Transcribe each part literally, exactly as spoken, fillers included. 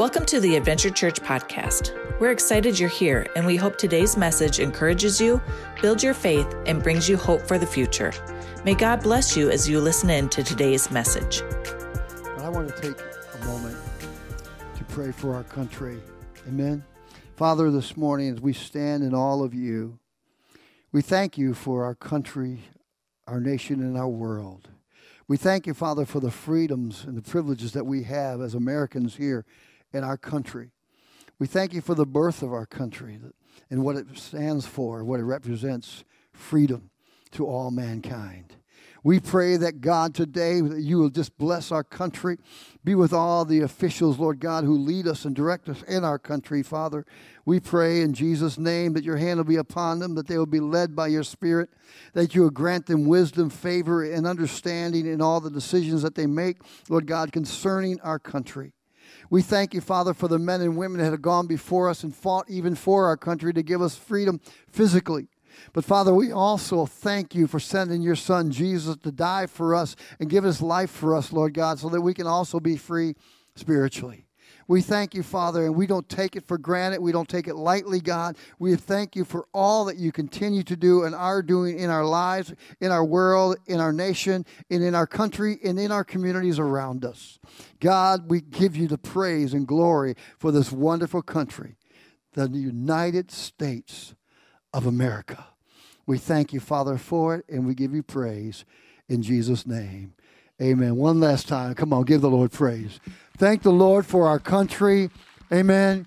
Welcome to the Adventure Church podcast. We're excited you're here, and we hope today's message encourages you, builds your faith, and brings you hope for the future. May God bless you as you listen in to today's message. I want to take a moment to pray for our country. Amen. Father, this morning as we stand in all of you, we thank you for our country, our nation, and our world. We thank you, Father, for the freedoms and the privileges that we have as Americans here in our country. We thank you for the birth of our country and what it stands for, what it represents, freedom to all mankind. We pray that, God, today that you will just bless our country. Be with all the officials, Lord God, who lead us and direct us in our country, Father. We pray in Jesus' name that your hand will be upon them, that they will be led by your Spirit, that you will grant them wisdom, favor, and understanding in all the decisions that they make, Lord God, concerning our country. We thank you, Father, for the men and women that have gone before us and fought even for our country to give us freedom physically. But, Father, we also thank you for sending your Son, Jesus, to die for us and give his life for us, Lord God, so that we can also be free spiritually. We thank you, Father, and we don't take it for granted. We don't take it lightly, God. We thank you for all that you continue to do and are doing in our lives, in our world, in our nation, and in our country, and in our communities around us. God, we give you the praise and glory for this wonderful country, the United States of America. We thank you, Father, for it, and we give you praise in Jesus' name. Amen. One last time. Come on, give the Lord praise. Thank the Lord for our country. Amen.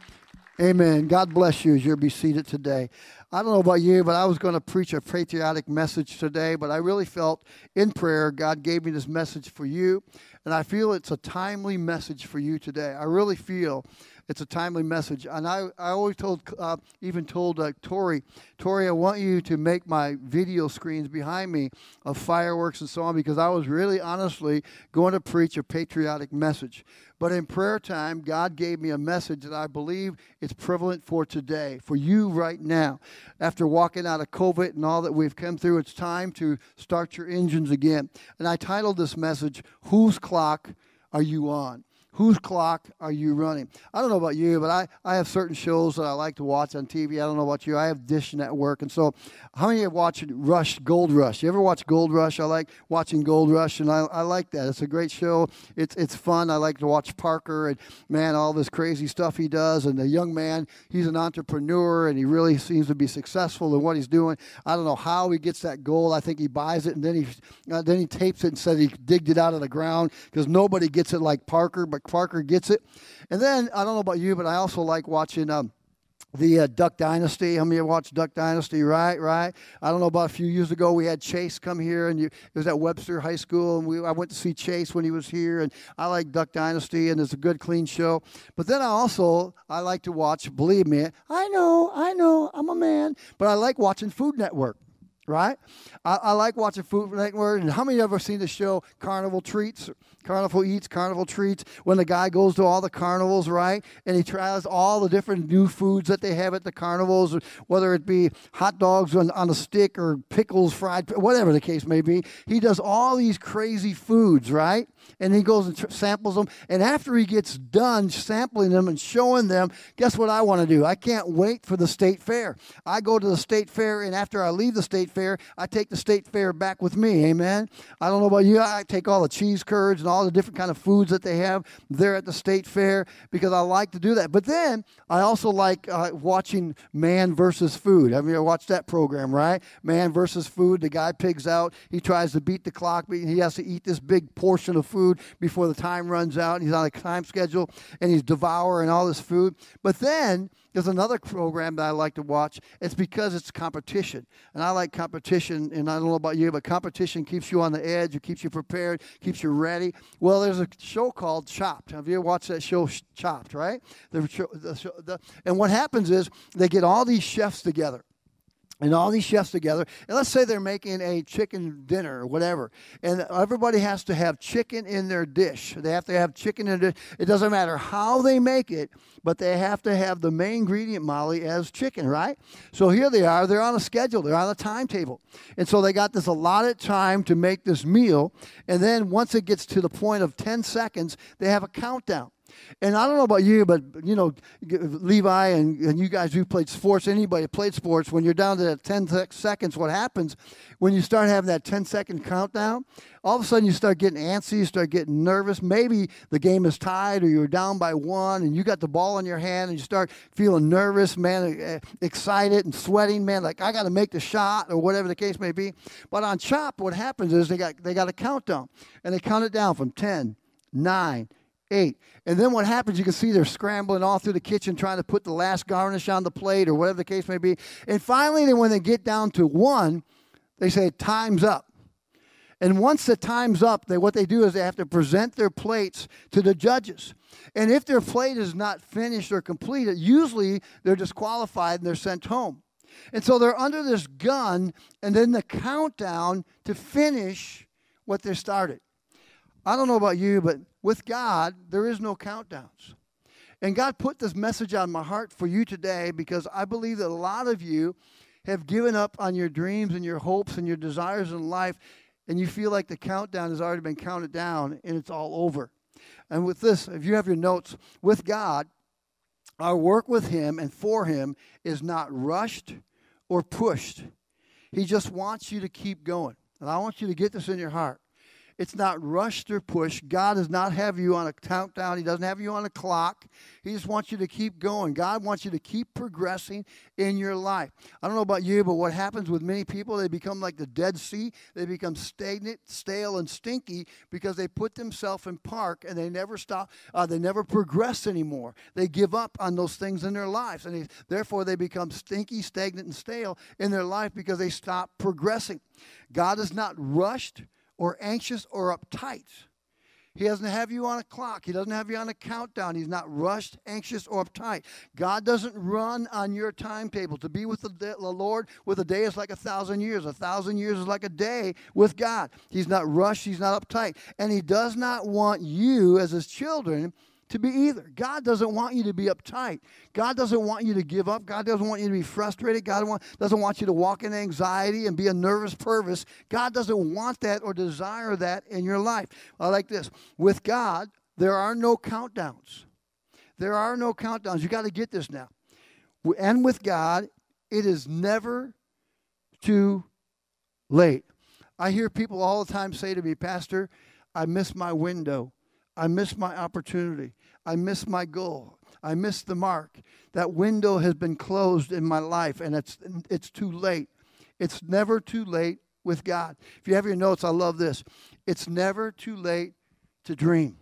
Amen. God bless you as you'll be seated today. I don't know about you, but I was going to preach a patriotic message today, but I really felt in prayer God gave me this message for you, and I feel it's a timely message for you today. I really feel it's a timely message. And I, I always told, uh, even told uh, Tori, Tori, I want you to make my video screens behind me of fireworks and so on, because I was really honestly going to preach a patriotic message. But in prayer time, God gave me a message that I believe is prevalent for today, for you right now. After walking out of COVID and all that we've come through, it's time to start your engines again. And I titled this message, Whose Clock Are You On? Whose clock are you running? I don't know about you, but I, I have certain shows that I like to watch on T V. I don't know about you. I have Dish Network. And so how many have watched Rush, Gold Rush? You ever watch Gold Rush? I like watching Gold Rush, and I, I like that. It's a great show. It's it's fun. I like to watch Parker and, man, all this crazy stuff he does. And the young man, he's an entrepreneur, and he really seems to be successful in what he's doing. I don't know how he gets that gold. I think he buys it, and then he, uh, then he tapes it and says he digged it out of the ground because nobody gets it like Parker, but Parker gets it. And then, I don't know about you, but I also like watching um, the uh, Duck Dynasty. How many of you watch Duck Dynasty? Right, right. I don't know about a few years ago, we had Chase come here, and you, it was at Webster High School, and we, I went to see Chase when he was here, and I like Duck Dynasty, and it's a good, clean show. But then I also, I like to watch, believe me, I know, I know, I'm a man, but I like watching Food Network. Right? I, I like watching Food Network. And how many of you ever seen the show Carnival Treats? Carnival Eats, Carnival Treats, when the guy goes to all the carnivals, right? And he tries all the different new foods that they have at the carnivals, whether it be hot dogs on, on a stick or pickles, fried, whatever the case may be. He does all these crazy foods, right? And he goes and tr- samples them. And after he gets done sampling them and showing them, guess what I want to do? I can't wait for the state fair. I go to the state fair, and after I leave the state fair, I take the state fair back with me, amen? I don't know about you, I take all the cheese curds and all the different kind of foods that they have there at the state fair because I like to do that. But then I also like uh, watching Man versus. Food. Have you ever watched that program, right? Man versus. Food, the guy pigs out, he tries to beat the clock, but he has to eat this big portion of food before the time runs out, and he's on a time schedule, and he's devouring all this food. But then there's another program that I like to watch. It's because it's competition, and I like competition, and I don't know about you, but competition keeps you on the edge. It keeps you prepared, keeps you ready. Well, there's a show called Chopped. Have you ever watched that show, Chopped, right? The show, the show, the, and what happens is they get all these chefs together. And all these chefs together, and let's say they're making a chicken dinner or whatever, and everybody has to have chicken in their dish. They have to have chicken in their dish. It doesn't matter how they make it, but they have to have the main ingredient, Molly, as chicken, right? So here they are. They're on a schedule. They're on a timetable. And so they got this allotted time to make this meal, and then once it gets to the point of ten seconds, they have a countdown. And I don't know about you, but, you know, Levi and, and you guys who played sports, anybody who played sports, when you're down to that ten seconds, what happens when you start having that ten-second countdown, all of a sudden you start getting antsy, you start getting nervous. Maybe the game is tied or you're down by one and you got the ball in your hand and you start feeling nervous, man, excited and sweating, man, like I got to make the shot or whatever the case may be. But on Chopped, what happens is they got they got a countdown, and they count it down from ten, nine, eight. And then what happens, you can see they're scrambling all through the kitchen trying to put the last garnish on the plate or whatever the case may be. And finally, then when they get down to one, they say, time's up. And once the time's up, they, what they do is they have to present their plates to the judges. And if their plate is not finished or completed, usually they're disqualified and they're sent home. And so they're under this gun, and then the countdown to finish what they started. I don't know about you, but with God, there is no countdowns. And God put this message on my heart for you today because I believe that a lot of you have given up on your dreams and your hopes and your desires in life, and you feel like the countdown has already been counted down and it's all over. And with this, if you have your notes, with God, our work with Him and for Him is not rushed or pushed. He just wants you to keep going. And I want you to get this in your heart. It's not rushed or pushed. God does not have you on a countdown. He doesn't have you on a clock. He just wants you to keep going. God wants you to keep progressing in your life. I don't know about you, but what happens with many people, they become like the Dead Sea. They become stagnant, stale, and stinky because they put themselves in park and they never stop. Uh, they never progress anymore. They give up on those things in their lives, and they, therefore they become stinky, stagnant, and stale in their life because they stop progressing. God is not rushed or anxious or uptight. He doesn't have you on a clock. He doesn't have you on a countdown. He's not rushed, anxious, or uptight. God doesn't run on your timetable. To be with the, the Lord with a day is like a thousand years. A thousand years is like a day with God. He's not rushed. He's not uptight. And He does not want you as His children to be either. God doesn't want you to be uptight. God doesn't want you to give up. God doesn't want you to be frustrated. God doesn't want you to walk in anxiety and be a nervous pervis. God doesn't want that or desire that in your life. I like this. With God, there are no countdowns. There are no countdowns. You got to get this now. And with God, it is never too late. I hear people all the time say to me, Pastor, I missed my window. I missed my opportunity. I missed my goal. I missed the mark. That window has been closed in my life, and it's it's too late. It's never too late with God. If you have your notes, I love this. It's never too late to dream.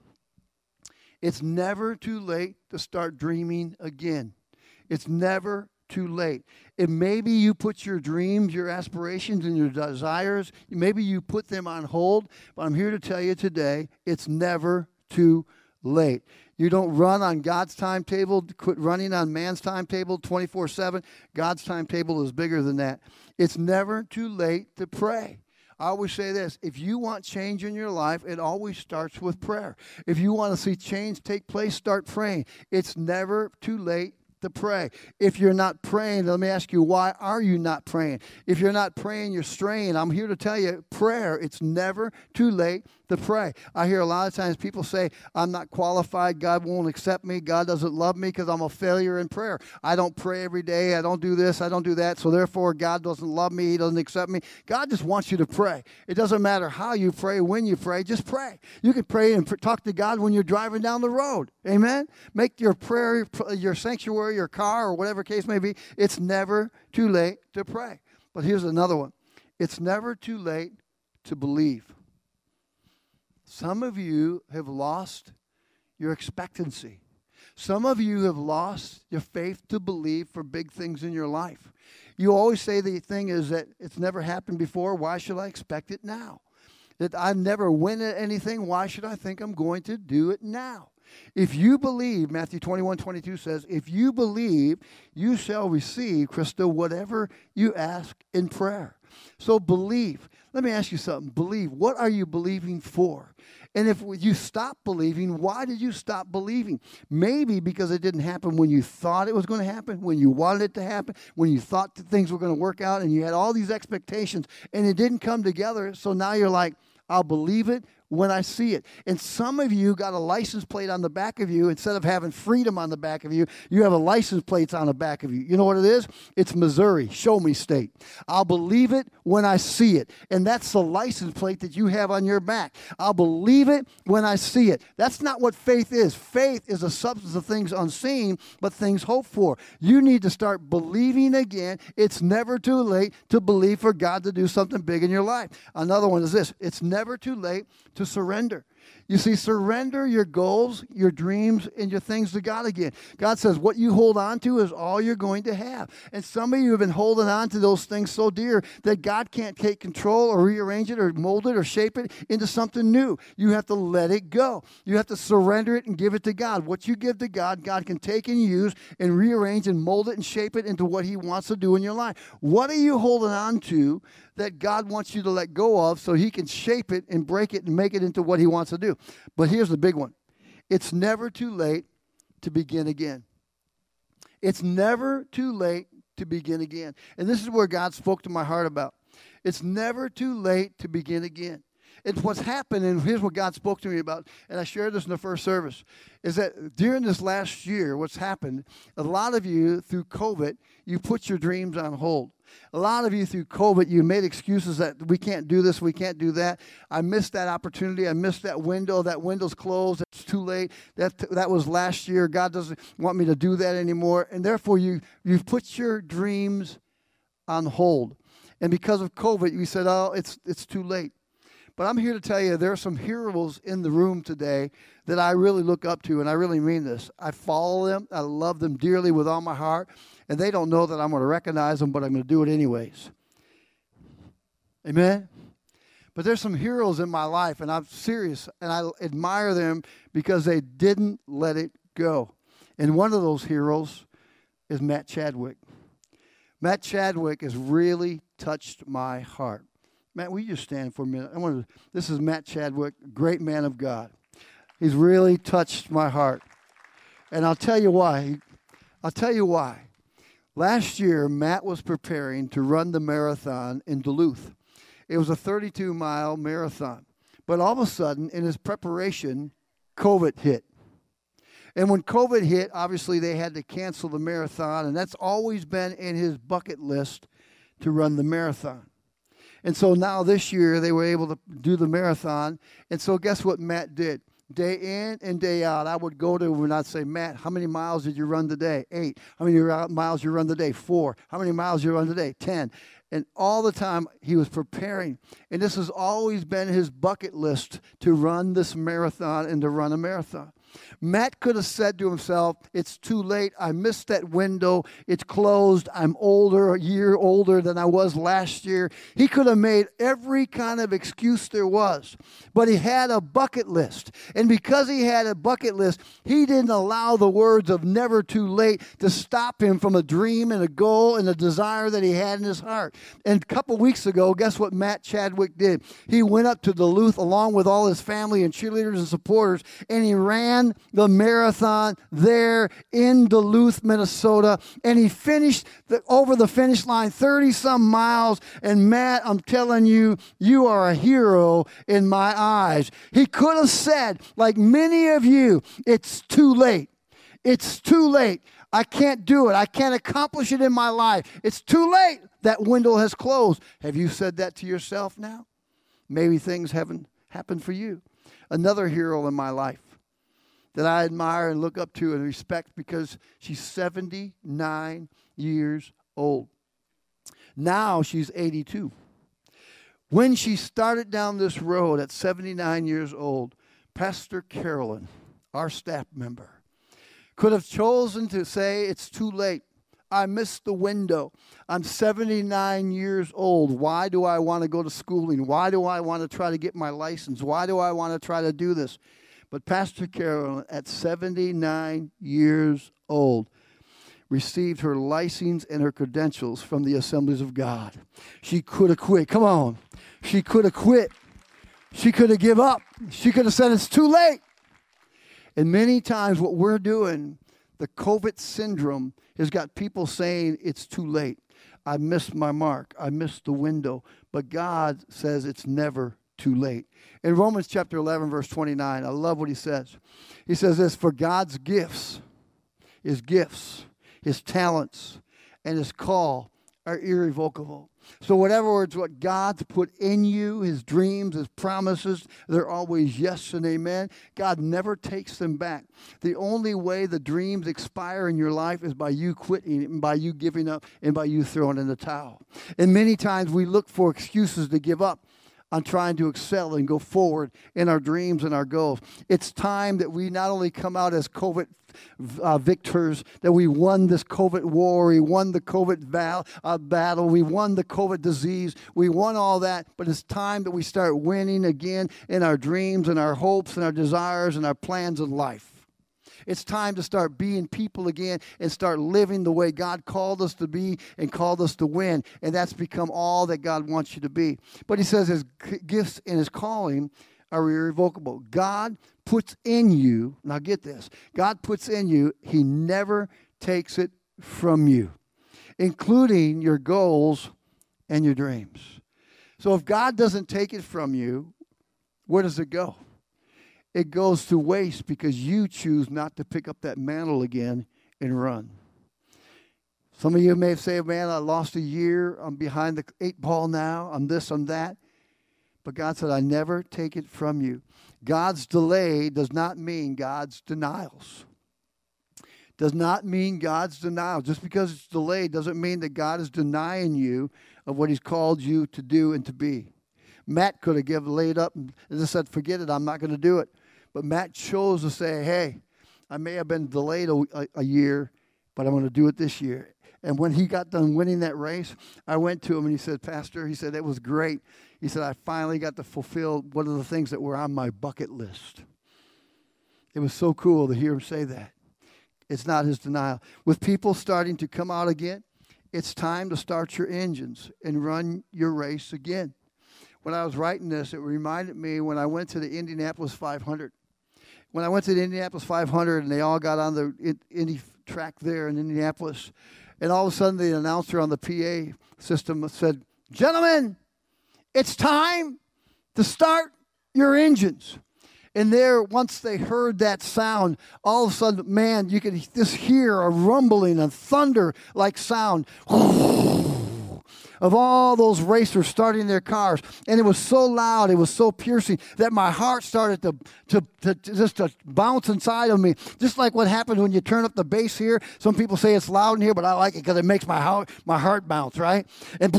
It's never too late to start dreaming again. It's never too late. And maybe you put your dreams, your aspirations, and your desires, maybe you put them on hold, but I'm here to tell you today, it's never too late. You don't run on God's timetable. Quit running on man's timetable twenty-four seven. God's timetable is bigger than that. It's never too late to pray. I always say this, if you want change in your life, it always starts with prayer. If you want to see change take place, start praying. It's never too late to pray. If you're not praying, let me ask you, why are you not praying? If you're not praying, you're straying. I'm here to tell you, prayer, it's never too late to pray. I hear a lot of times people say, I'm not qualified. God won't accept me. God doesn't love me because I'm a failure in prayer. I don't pray every day. I don't do this. I don't do that. So therefore, God doesn't love me. He doesn't accept me. God just wants you to pray. It doesn't matter how you pray, when you pray, just pray. You can pray and pr- talk to God when you're driving down the road. Amen? Make your prayer, your sanctuary, your car, or whatever case may be. It's never too late to pray. But here's another one. It's never too late to believe. Some of you have lost your expectancy. Some of you have lost your faith to believe for big things in your life. You always say the thing is that it's never happened before. Why should I expect it now? That I never win at anything. Why should I think I'm going to do it now? If you believe, Matthew twenty-one twenty-two says, if you believe, you shall receive, Krista, whatever you ask in prayer. So believe. Let me ask you something. Believe. What are you believing for? And if you stop believing, why did you stop believing? Maybe because it didn't happen when you thought it was going to happen, when you wanted it to happen, when you thought that things were going to work out, and you had all these expectations, and it didn't come together. So now you're like, I'll believe it when I see it. And some of you got a license plate on the back of you. Instead of having freedom on the back of you, you have a license plate on the back of you. You know what it is? It's Missouri, show me state. I'll believe it when I see it. And that's the license plate that you have on your back. I'll believe it when I see it. That's not what faith is. Faith is a substance of things unseen, but things hoped for. You need to start believing again. It's never too late to believe for God to do something big in your life. Another one is this. It's never too late to surrender. You see, surrender your goals, your dreams, and your things to God again. God says what you hold on to is all you're going to have. And some of you have been holding on to those things so dear that God can't take control or rearrange it or mold it or shape it into something new. You have to let it go. You have to surrender it and give it to God. What you give to God, God can take and use and rearrange and mold it and shape it into what he wants to do in your life. What are you holding on to that God wants you to let go of so he can shape it and break it and make it into what he wants to do? But here's the big one. It's never too late to begin again. It's never too late to begin again. And this is where God spoke to my heart about. It's never too late to begin again. It's what's happened, and here's what God spoke to me about, and I shared this in the first service, is that during this last year, what's happened, a lot of you through COVID, you put your dreams on hold. A lot of you through COVID, you made excuses that we can't do this, we can't do that. I missed that opportunity. I missed that window. That window's closed. It's too late. That that was last year. God doesn't want me to do that anymore. And therefore, you you've put your dreams on hold. And because of COVID, you said, oh, it's it's too late. But I'm here to tell you there are some heroes in the room today that I really look up to, and I really mean this. I follow them. I love them dearly with all my heart, and they don't know that I'm going to recognize them, but I'm going to do it anyways. Amen? But there's some heroes in my life, and I'm serious, and I admire them because they didn't let it go. And one of those heroes is Matt Chadwick. Matt Chadwick has really touched my heart. Matt, will you just stand for a minute? I want to, this is Matt Chadwick, great man of God. He's really touched my heart. And I'll tell you why. I'll tell you why. Last year, Matt was preparing to run the marathon in Duluth. It was a thirty-two mile marathon. But all of a sudden, in his preparation, COVID hit. And when COVID hit, obviously they had to cancel the marathon, and that's always been in his bucket list to run the marathon. And so now this year they were able to do the marathon. And so guess what Matt did? Day in and day out, I would go to him and I'd say, Matt, how many miles did you run today? Eight. How many miles you run today? Four. How many miles you run today? Ten. And all the time he was preparing. And this has always been his bucket list to run this marathon and to run a marathon. Matt could have said to himself, it's too late, I missed that window, it's closed, I'm older, a year older than I was last year. He could have made every kind of excuse there was, but he had a bucket list. And because he had a bucket list, he didn't allow the words of never too late to stop him from a dream and a goal and a desire that he had in his heart. And a couple weeks ago, guess what Matt Chadwick did? He went up to Duluth along with all his family and cheerleaders and supporters, and he ran the marathon there in Duluth, Minnesota, and he finished the, over the finish line thirty some miles. And Matt, I'm telling you, you are a hero in my eyes. He could have said, like many of you, it's too late. It's too late. I can't do it. I can't accomplish it in my life. It's too late. That window has closed. Have you said that to yourself now? Maybe things haven't happened for you. Another hero in my life that I admire and look up to and respect because she's seventy-nine years old. Now she's eighty-two. When she started down this road at seventy-nine years old, Pastor Carolyn, our staff member, could have chosen to say it's too late. I missed the window. I'm seventy-nine years old. Why do I want to go to schooling? Why do I want to try to get my license? Why do I want to try to do this? But Pastor Carolyn, at seventy-nine years old, received her license and her credentials from the Assemblies of God. She could have quit. Come on. She could have quit. She could have given up. She could have said, it's too late. And many times what we're doing, the COVID syndrome has got people saying, it's too late. I missed my mark. I missed the window. But God says it's never too late. In Romans chapter eleven, verse twenty-nine, I love what he says. He says this, for God's gifts, his gifts, his talents, and his call are irrevocable. So in other words, what God's put in you, his dreams, his promises, they're always yes and amen. God never takes them back. The only way the dreams expire in your life is by you quitting, and by you giving up, and by you throwing in the towel. And many times we look for excuses to give up on trying to excel and go forward in our dreams and our goals. It's time that we not only come out as COVID uh, victors, that we won this COVID war, we won the COVID val- uh, battle, we won the COVID disease, we won all that, but it's time that we start winning again in our dreams and our hopes and our desires and our plans in life. It's time to start being people again and start living the way God called us to be and called us to win. And that's become all that God wants you to be. But he says his gifts and his calling are irrevocable. God puts in you, now get this, God puts in you, he never takes it from you, including your goals and your dreams. So if God doesn't take it from you, where does it go? It goes to waste because you choose not to pick up that mantle again and run. Some of you may say, man, I lost a year. I'm behind the eight ball now. I'm this, I'm that. But God said, I never take it from you. God's delay does not mean God's denials. Does not mean God's denial. Just because it's delayed doesn't mean that God is denying you of what he's called you to do and to be. Matt could have give, laid up and just said, forget it, I'm not going to do it. But Matt chose to say, hey, I may have been delayed a, a, a year, but I'm going to do it this year. And when he got done winning that race, I went to him and he said, Pastor, he said, it was great. He said, I finally got to fulfill one of the things that were on my bucket list. It was so cool to hear him say that. It's not his denial. With people starting to come out again, it's time to start your engines and run your race again. When I was writing this, it reminded me when I went to the Indianapolis five hundred. When I went to the Indianapolis five hundred and they all got on the Indy track there in Indianapolis, and all of a sudden the announcer on the P A system said, gentlemen, it's time to start your engines. And there, once they heard that sound, all of a sudden, man, you could just hear a rumbling, a thunder-like sound. Of all those racers starting their cars. And it was so loud, it was so piercing that my heart started to, to, to, to just to bounce inside of me. Just like what happens when you turn up the bass here. Some people say it's loud in here, but I like it because it makes my heart, my heart bounce, right? And,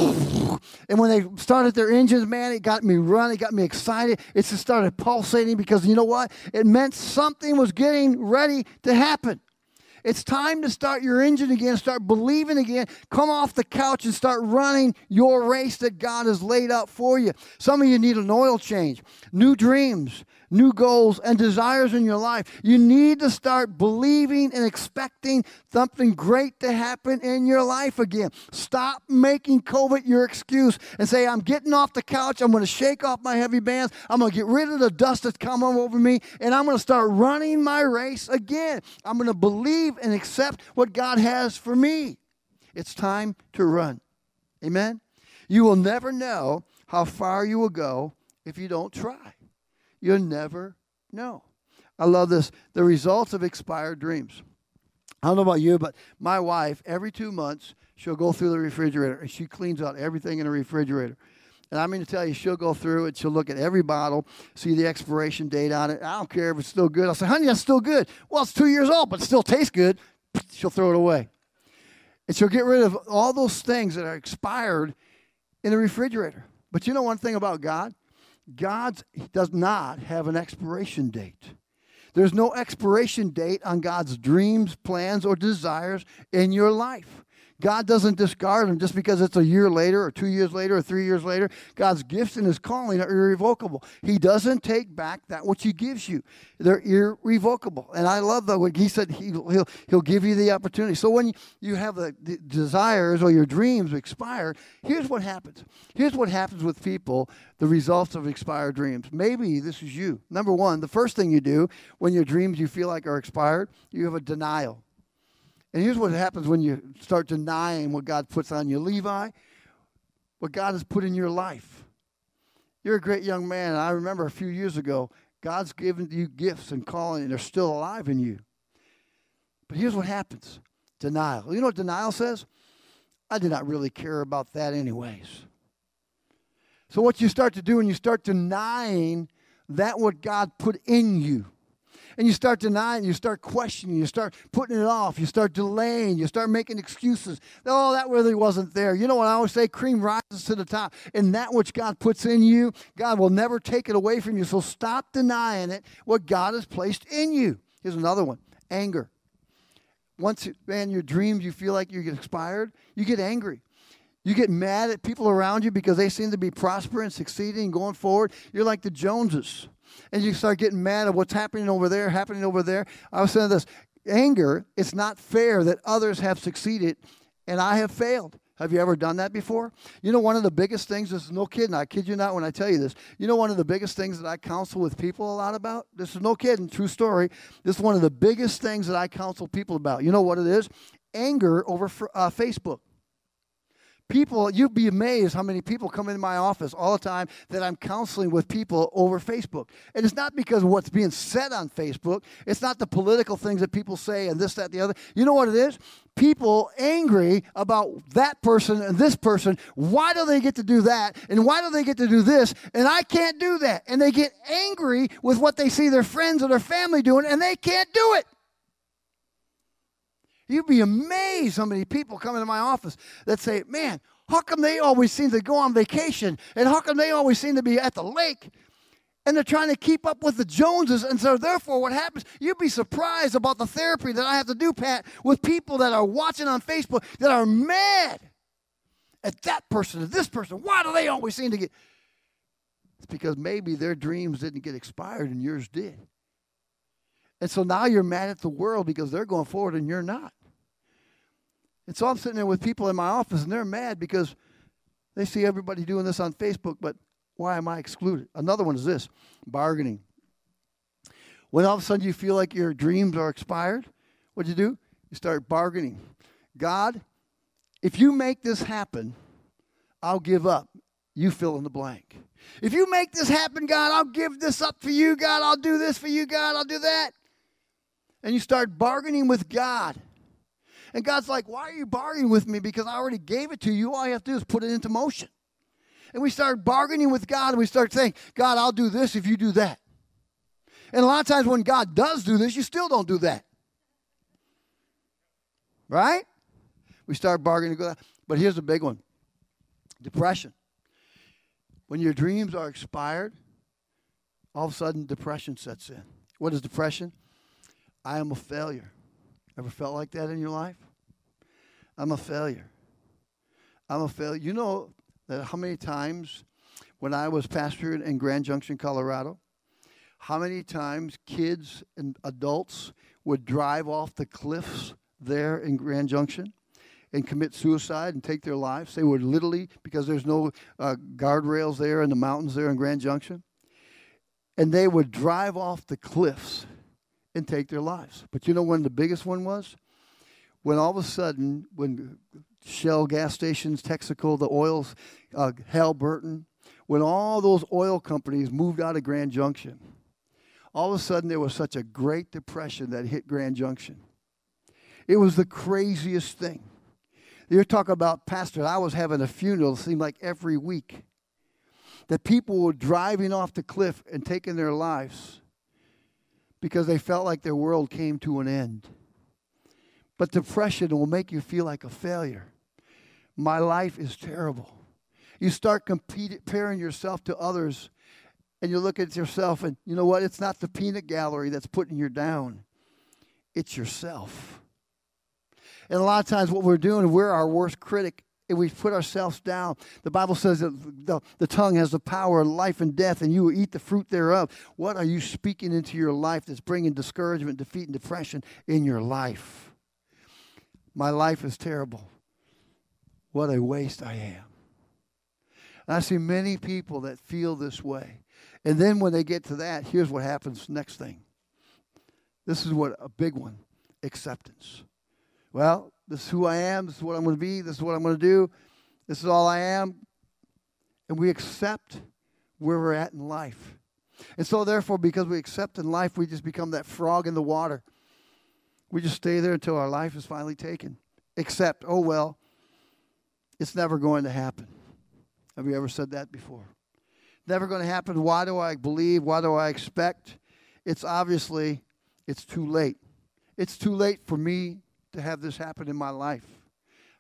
and when they started their engines, man, it got me running, it got me excited. It just started pulsating because you know what? It meant something was getting ready to happen. It's time to start your engine again, start believing again, come off the couch and start running your race that God has laid out for you. Some of you need an oil change, new dreams, new goals, and desires in your life. You need to start believing and expecting something great to happen in your life again. Stop making COVID your excuse and say, I'm getting off the couch, I'm going to shake off my heavy bands, I'm going to get rid of the dust that's come over me, and I'm going to start running my race again. I'm going to believe and accept what God has for me. It's time to run. Amen? You will never know how far you will go if you don't try. You'll never know. I love this. The results of expired dreams. I don't know about you, but my wife, every two months, she'll go through the refrigerator, and she cleans out everything in the refrigerator. And I mean to tell you, she'll go through it. She'll look at every bottle, see the expiration date on it. I don't care if it's still good. I'll say, honey, that's still good. Well, it's two years old, but it still tastes good. She'll throw it away. And she'll get rid of all those things that are expired in the refrigerator. But you know one thing about God? God does not have an expiration date. There's no expiration date on God's dreams, plans, or desires in your life. God doesn't discard them just because it's a year later or two years later or three years later. God's gifts and his calling are irrevocable. He doesn't take back that which he gives you. They're irrevocable. And I love that what he said, he'll, he'll, he'll give you the opportunity. So when you have the, the desires or your dreams expire, here's what happens. Here's what happens with people, the results of expired dreams. Maybe this is you. Number one, the first thing you do when your dreams you feel like are expired, you have a denial. And here's what happens when you start denying what God puts on you. Levi, what God has put in your life, You're a great young man. And I remember a few years ago, God's given you gifts and calling, and they're still alive in you. But here's what happens. Denial. You know what denial says? I did not really care about that anyways. So what you start to do when you start denying that what God put in you, and you start denying, you start questioning, you start putting it off, you start delaying, you start making excuses. Oh, that really wasn't there. You know what I always say? Cream rises to the top. And that which God puts in you, God will never take it away from you. So stop denying it, what God has placed in you. Here's another one, anger. Once, man, your dreams, you feel like you get expired, you get angry. You get mad at people around you because they seem to be prospering, succeeding, going forward. You're like the Joneses. And you start getting mad at what's happening over there, happening over there. I was saying this, anger, it's not fair that others have succeeded and I have failed. Have you ever done that before? You know, one of the biggest things, this is no kidding, I kid you not when I tell you this, you know one of the biggest things that I counsel with people a lot about? This is no kidding, true story. This is one of the biggest things that I counsel people about. You know what it is? Anger over uh, Facebook. People, you'd be amazed how many people come into my office all the time that I'm counseling with people over Facebook. And it's not because of what's being said on Facebook. It's not the political things that people say and this, that, the other. You know what it is? People angry about that person and this person. Why do they get to do that? And why do they get to do this? And I can't do that. And they get angry with what they see their friends or their family doing, and they can't do it. You'd be amazed how many people come into my office that say, man, how come they always seem to go on vacation? And how come they always seem to be at the lake? And they're trying to keep up with the Joneses. And so therefore what happens, you'd be surprised about the therapy that I have to do, Pat, with people that are watching on Facebook that are mad at that person, at this person. Why do they always seem to get? It's because maybe their dreams didn't get expired and yours did. And so now you're mad at the world because they're going forward and you're not. And so I'm sitting there with people in my office, and they're mad because they see everybody doing this on Facebook, but why am I excluded? Another one is this, bargaining. When all of a sudden you feel like your dreams are expired, what do you do? You start bargaining. God, if you make this happen, I'll give up. You fill in the blank. If you make this happen, God, I'll give this up for you, God. I'll do this for you, God. I'll do that. And you start bargaining with God. And God's like, why are you bargaining with me? Because I already gave it to you. All you have to do is put it into motion. And we start bargaining with God, and we start saying, God, I'll do this if you do that. And a lot of times when God does do this, you still don't do that. Right? We start bargaining with God. But here's the big one. Depression. When your dreams are expired, all of a sudden depression sets in. What is depression? I am a failure. Ever felt like that in your life? I'm a failure. I'm a failure. You know that how many times when I was pastoring in Grand Junction, Colorado, how many times kids and adults would drive off the cliffs there in Grand Junction and commit suicide and take their lives? They would literally, because there's no uh, guardrails there in the mountains there in Grand Junction, and they would drive off the cliffs and take their lives. But you know when the biggest one was? When all of a sudden, when Shell gas stations, Texaco, the oils, uh, Halliburton, when all those oil companies moved out of Grand Junction, all of a sudden there was such a great depression that hit Grand Junction. It was the craziest thing. You're talking about, Pastor, I was having a funeral, it seemed like every week, that people were driving off the cliff and taking their lives because they felt like their world came to an end. But depression will make you feel like a failure. My life is terrible. You start comparing yourself to others, and you look at yourself, and you know what? It's not the peanut gallery that's putting you down. It's yourself. And a lot of times what we're doing, we're our worst critic, and we put ourselves down. The Bible says that the, the tongue has the power of life and death, and you will eat the fruit thereof. What are you speaking into your life that's bringing discouragement, defeat, and depression in your life? My life is terrible. What a waste I am. And I see many people that feel this way. And then when they get to that, here's what happens next thing. This is what a big one, acceptance. Well, this is who I am. This is what I'm going to be. This is what I'm going to do. This is all I am. And we accept where we're at in life. And so, therefore, because we accept in life, we just become that frog in the water. We just stay there until our life is finally taken. Except, oh, well, it's never going to happen. Have you ever said that before? Never going to happen. Why do I believe? Why do I expect? It's obviously, it's too late. It's too late for me to have this happen in my life.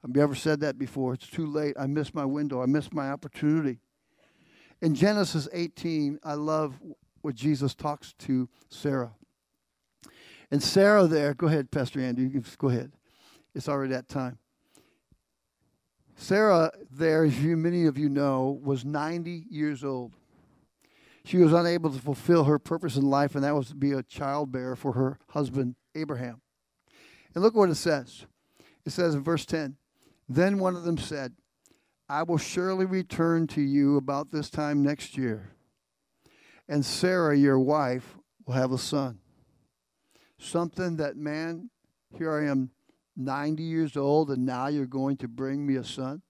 Have you ever said that before? It's too late. I missed my window. I missed my opportunity. In Genesis eighteen, I love what Jesus talks to Sarah. And Sarah there, go ahead, Pastor Andrew, you can just go ahead. It's already that time. Sarah there, as you, many of you know, was ninety years old. She was unable to fulfill her purpose in life, and that was to be a childbearer for her husband, Abraham. And look what it says. It says in verse ten, then one of them said, I will surely return to you about this time next year, and Sarah, your wife, will have a son. Something that, man, here I am, ninety years old, and now you're going to bring me a son?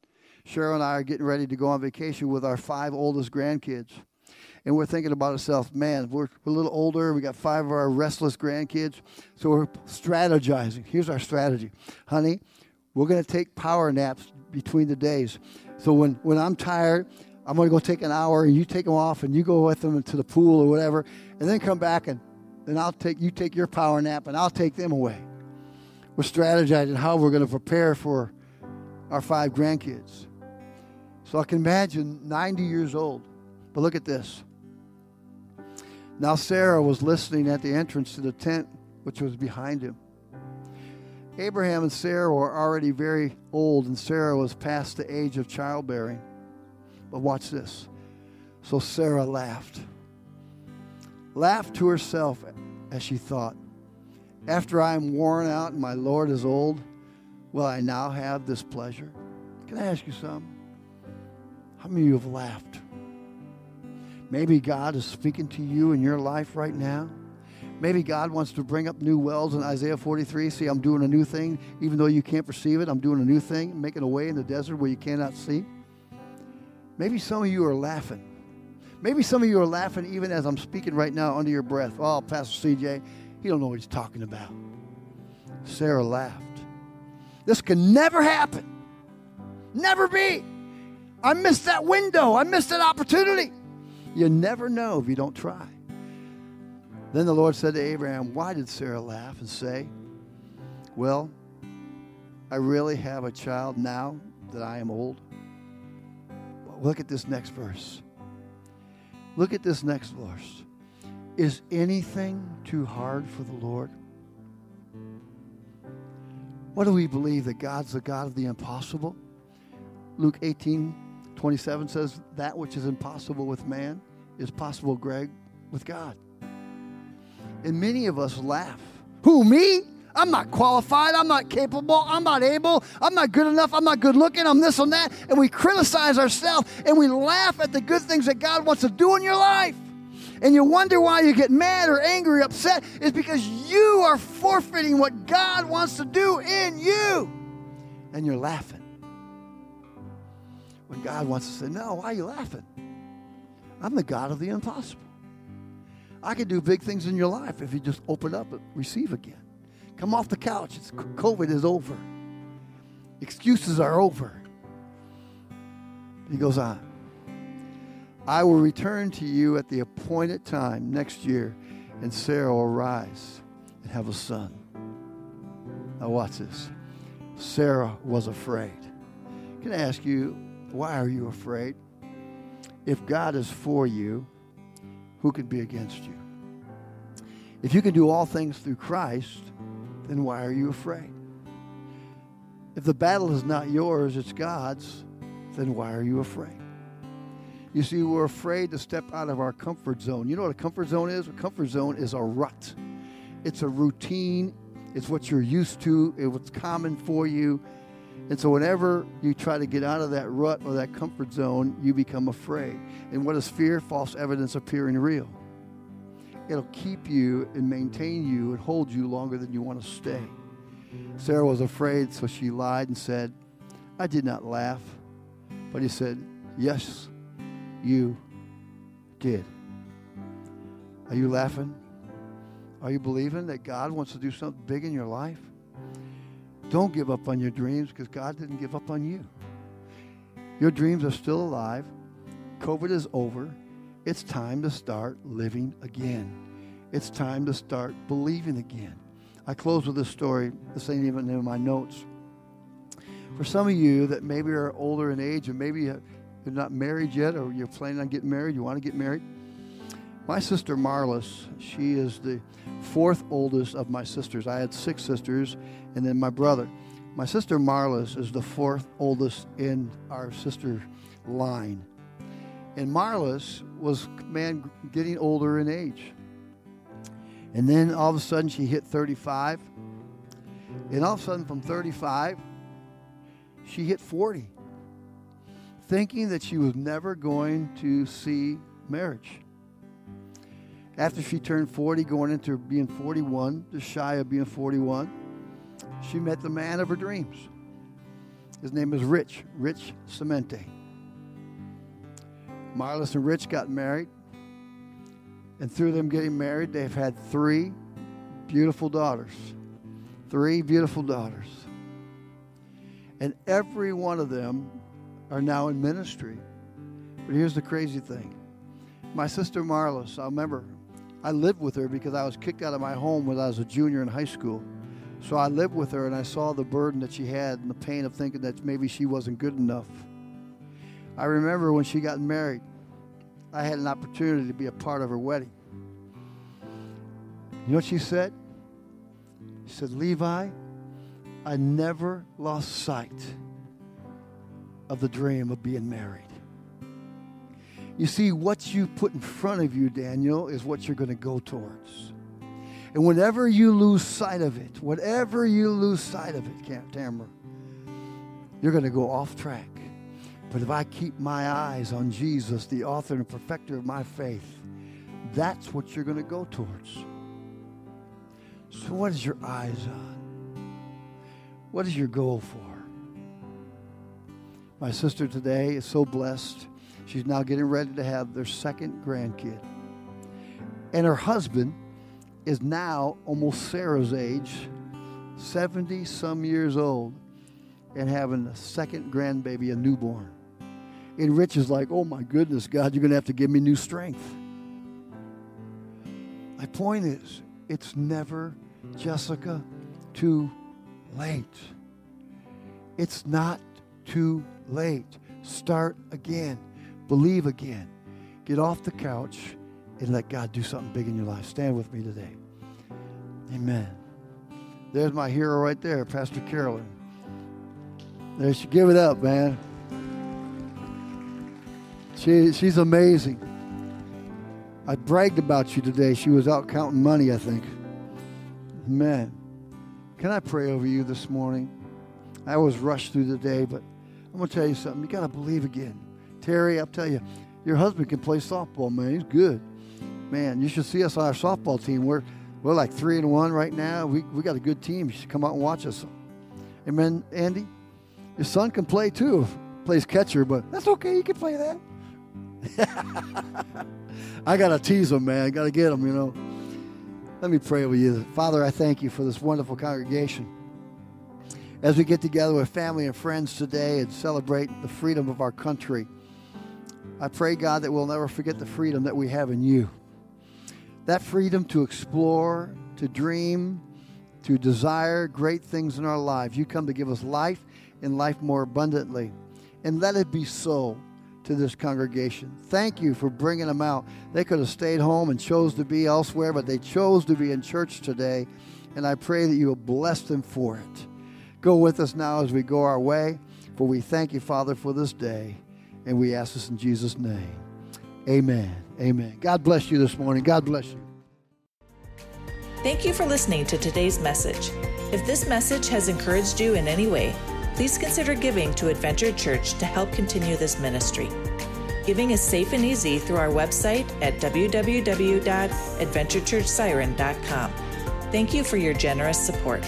Cheryl and I are getting ready to go on vacation with our five oldest grandkids, and we're thinking about ourselves, man, we're, we're a little older. We got five of our restless grandkids, so we're strategizing. Here's our strategy. Honey, we're going to take power naps between the days. So when, when I'm tired, I'm going to go take an hour, and you take them off, and you go with them to the pool or whatever, and then come back, and then I'll take you take your power nap, and I'll take them away. We're strategizing how we're going to prepare for our five grandkids. So I can imagine ninety years old. But look at this. Now Sarah was listening at the entrance to the tent, which was behind him. Abraham and Sarah were already very old, and Sarah was past the age of childbearing. But watch this. So Sarah laughed. Laughed to herself as she thought, after I am worn out and my Lord is old, will I now have this pleasure? Can I ask you something? How many of you have laughed? Maybe God is speaking to you in your life right now. Maybe God wants to bring up new wells in Isaiah forty-three. See, I'm doing a new thing. Even though you can't perceive it, I'm doing a new thing, making a way in the desert where you cannot see. Maybe some of you are laughing. Maybe some of you are laughing even as I'm speaking right now under your breath. Oh, Pastor C J, he don't know what he's talking about. Sarah laughed. This can never happen. Never be. I missed that window. I missed that opportunity. You never know if you don't try. Then the Lord said to Abraham, why did Sarah laugh and say, well, I really have a child now that I am old? But look at this next verse. Look at this next verse. Is anything too hard for the Lord? What do we believe, that God's the God of the impossible? Luke eighteen twenty-seven says, that which is impossible with man is possible, Greg, with God. And many of us laugh. Who, me? I'm not qualified. I'm not capable. I'm not able. I'm not good enough. I'm not good looking. I'm this and that. And we criticize ourselves, and we laugh at the good things that God wants to do in your life. And you wonder why you get mad or angry, upset. It's because you are forfeiting what God wants to do in you. And you're laughing. When God wants to say, no, why are you laughing? I'm the God of the impossible. I can do big things in your life if you just open up and receive again. Come off the couch. It's, COVID is over. Excuses are over. He goes on. I will return to you at the appointed time next year, and Sarah will rise and have a son. Now watch this. Sarah was afraid. Can I ask you, why are you afraid? If God is for you, who could be against you? If you can do all things through Christ, then why are you afraid? If the battle is not yours, it's God's, then why are you afraid? You see, we're afraid to step out of our comfort zone. You know what a comfort zone is? A comfort zone is a rut. It's a routine. It's what you're used to. It's what's common for you. And so whenever you try to get out of that rut or that comfort zone, you become afraid. And what is fear? False evidence appearing real. It'll keep you and maintain you and hold you longer than you want to stay. Sarah was afraid, so she lied and said, I did not laugh. But he said, yes, you did. Are you laughing? Are you believing that God wants to do something big in your life? Don't give up on your dreams, because God didn't give up on you. Your dreams are still alive. COVID is over. It's time to start living again. It's time to start believing again. I close with this story. This ain't even in my notes. For some of you that maybe are older in age, and maybe you're not married yet, or you're planning on getting married, you want to get married. My sister Marlis, she is the fourth oldest of my sisters. I had six sisters, and then my brother. My sister Marlis is the fourth oldest in our sister line. And Marlis was, man, getting older in age. And then all of a sudden she hit thirty-five. And all of a sudden from thirty-five, she hit forty, thinking that she was never going to see marriage. After she turned forty, going into being forty-one, just shy of being forty-one, she met the man of her dreams. His name is Rich, Rich Clemente. Marlis and Rich got married, and through them getting married, they've had three beautiful daughters, three beautiful daughters. And every one of them are now in ministry. But here's the crazy thing. My sister Marlis, I remember, I lived with her because I was kicked out of my home when I was a junior in high school. So I lived with her, and I saw the burden that she had and the pain of thinking that maybe she wasn't good enough. I remember when she got married, I had an opportunity to be a part of her wedding. You know what she said? She said, "Levi, I never lost sight of the dream of being married." You see, what you put in front of you, Daniel, is what you're going to go towards. And whenever you lose sight of it, whatever you lose sight of it, Tamara, you're going to go off track. But if I keep my eyes on Jesus, the author and perfecter of my faith, that's what you're going to go towards. So what is your eyes on? What is your goal for? My sister today is so blessed. She's now getting ready to have their second grandkid. And her husband is now almost Sarah's age, seventy-some years old, and having a second grandbaby, a newborn. And Rich is like, "Oh my goodness, God, you're going to have to give me new strength." My point is, it's never, Jessica, too late. It's not too late. Start again. Believe again. Get off the couch and let God do something big in your life. Stand with me today. Amen. There's my hero right there, Pastor Carolyn. There she, give it up, man. She, she's amazing. I bragged about you today. She was out counting money, I think. Amen. Can I pray over you this morning? I was rushed through the day, but I'm going to tell you something. You got to believe again. Terry, I'll tell you, your husband can play softball, man. He's good. Man, you should see us on our softball team. We're, we're like three and one right now. We, we got a good team. You should come out and watch us. Amen, Andy? Your son can play, too. Plays catcher, but that's okay. You can play that. I got to tease him, man. I got to get him, you know. Let me pray with you. Father, I thank you for this wonderful congregation. As we get together with family and friends today and celebrate the freedom of our country, I pray, God, that we'll never forget the freedom that we have in you. That freedom to explore, to dream, to desire great things in our lives. You come to give us life and life more abundantly. And let it be so to this congregation. Thank you for bringing them out. They could have stayed home and chose to be elsewhere, but they chose to be in church today, and I pray that you will bless them for it. Go with us now as we go our way, for we thank you, Father, for this day, and we ask this in Jesus' name. Amen. Amen. God bless you this morning. God bless you. Thank you for listening to today's message. If this message has encouraged you in any way, please consider giving to Adventure Church to help continue this ministry. Giving is safe and easy through our website at w w w dot adventure church siren dot com. Thank you for your generous support.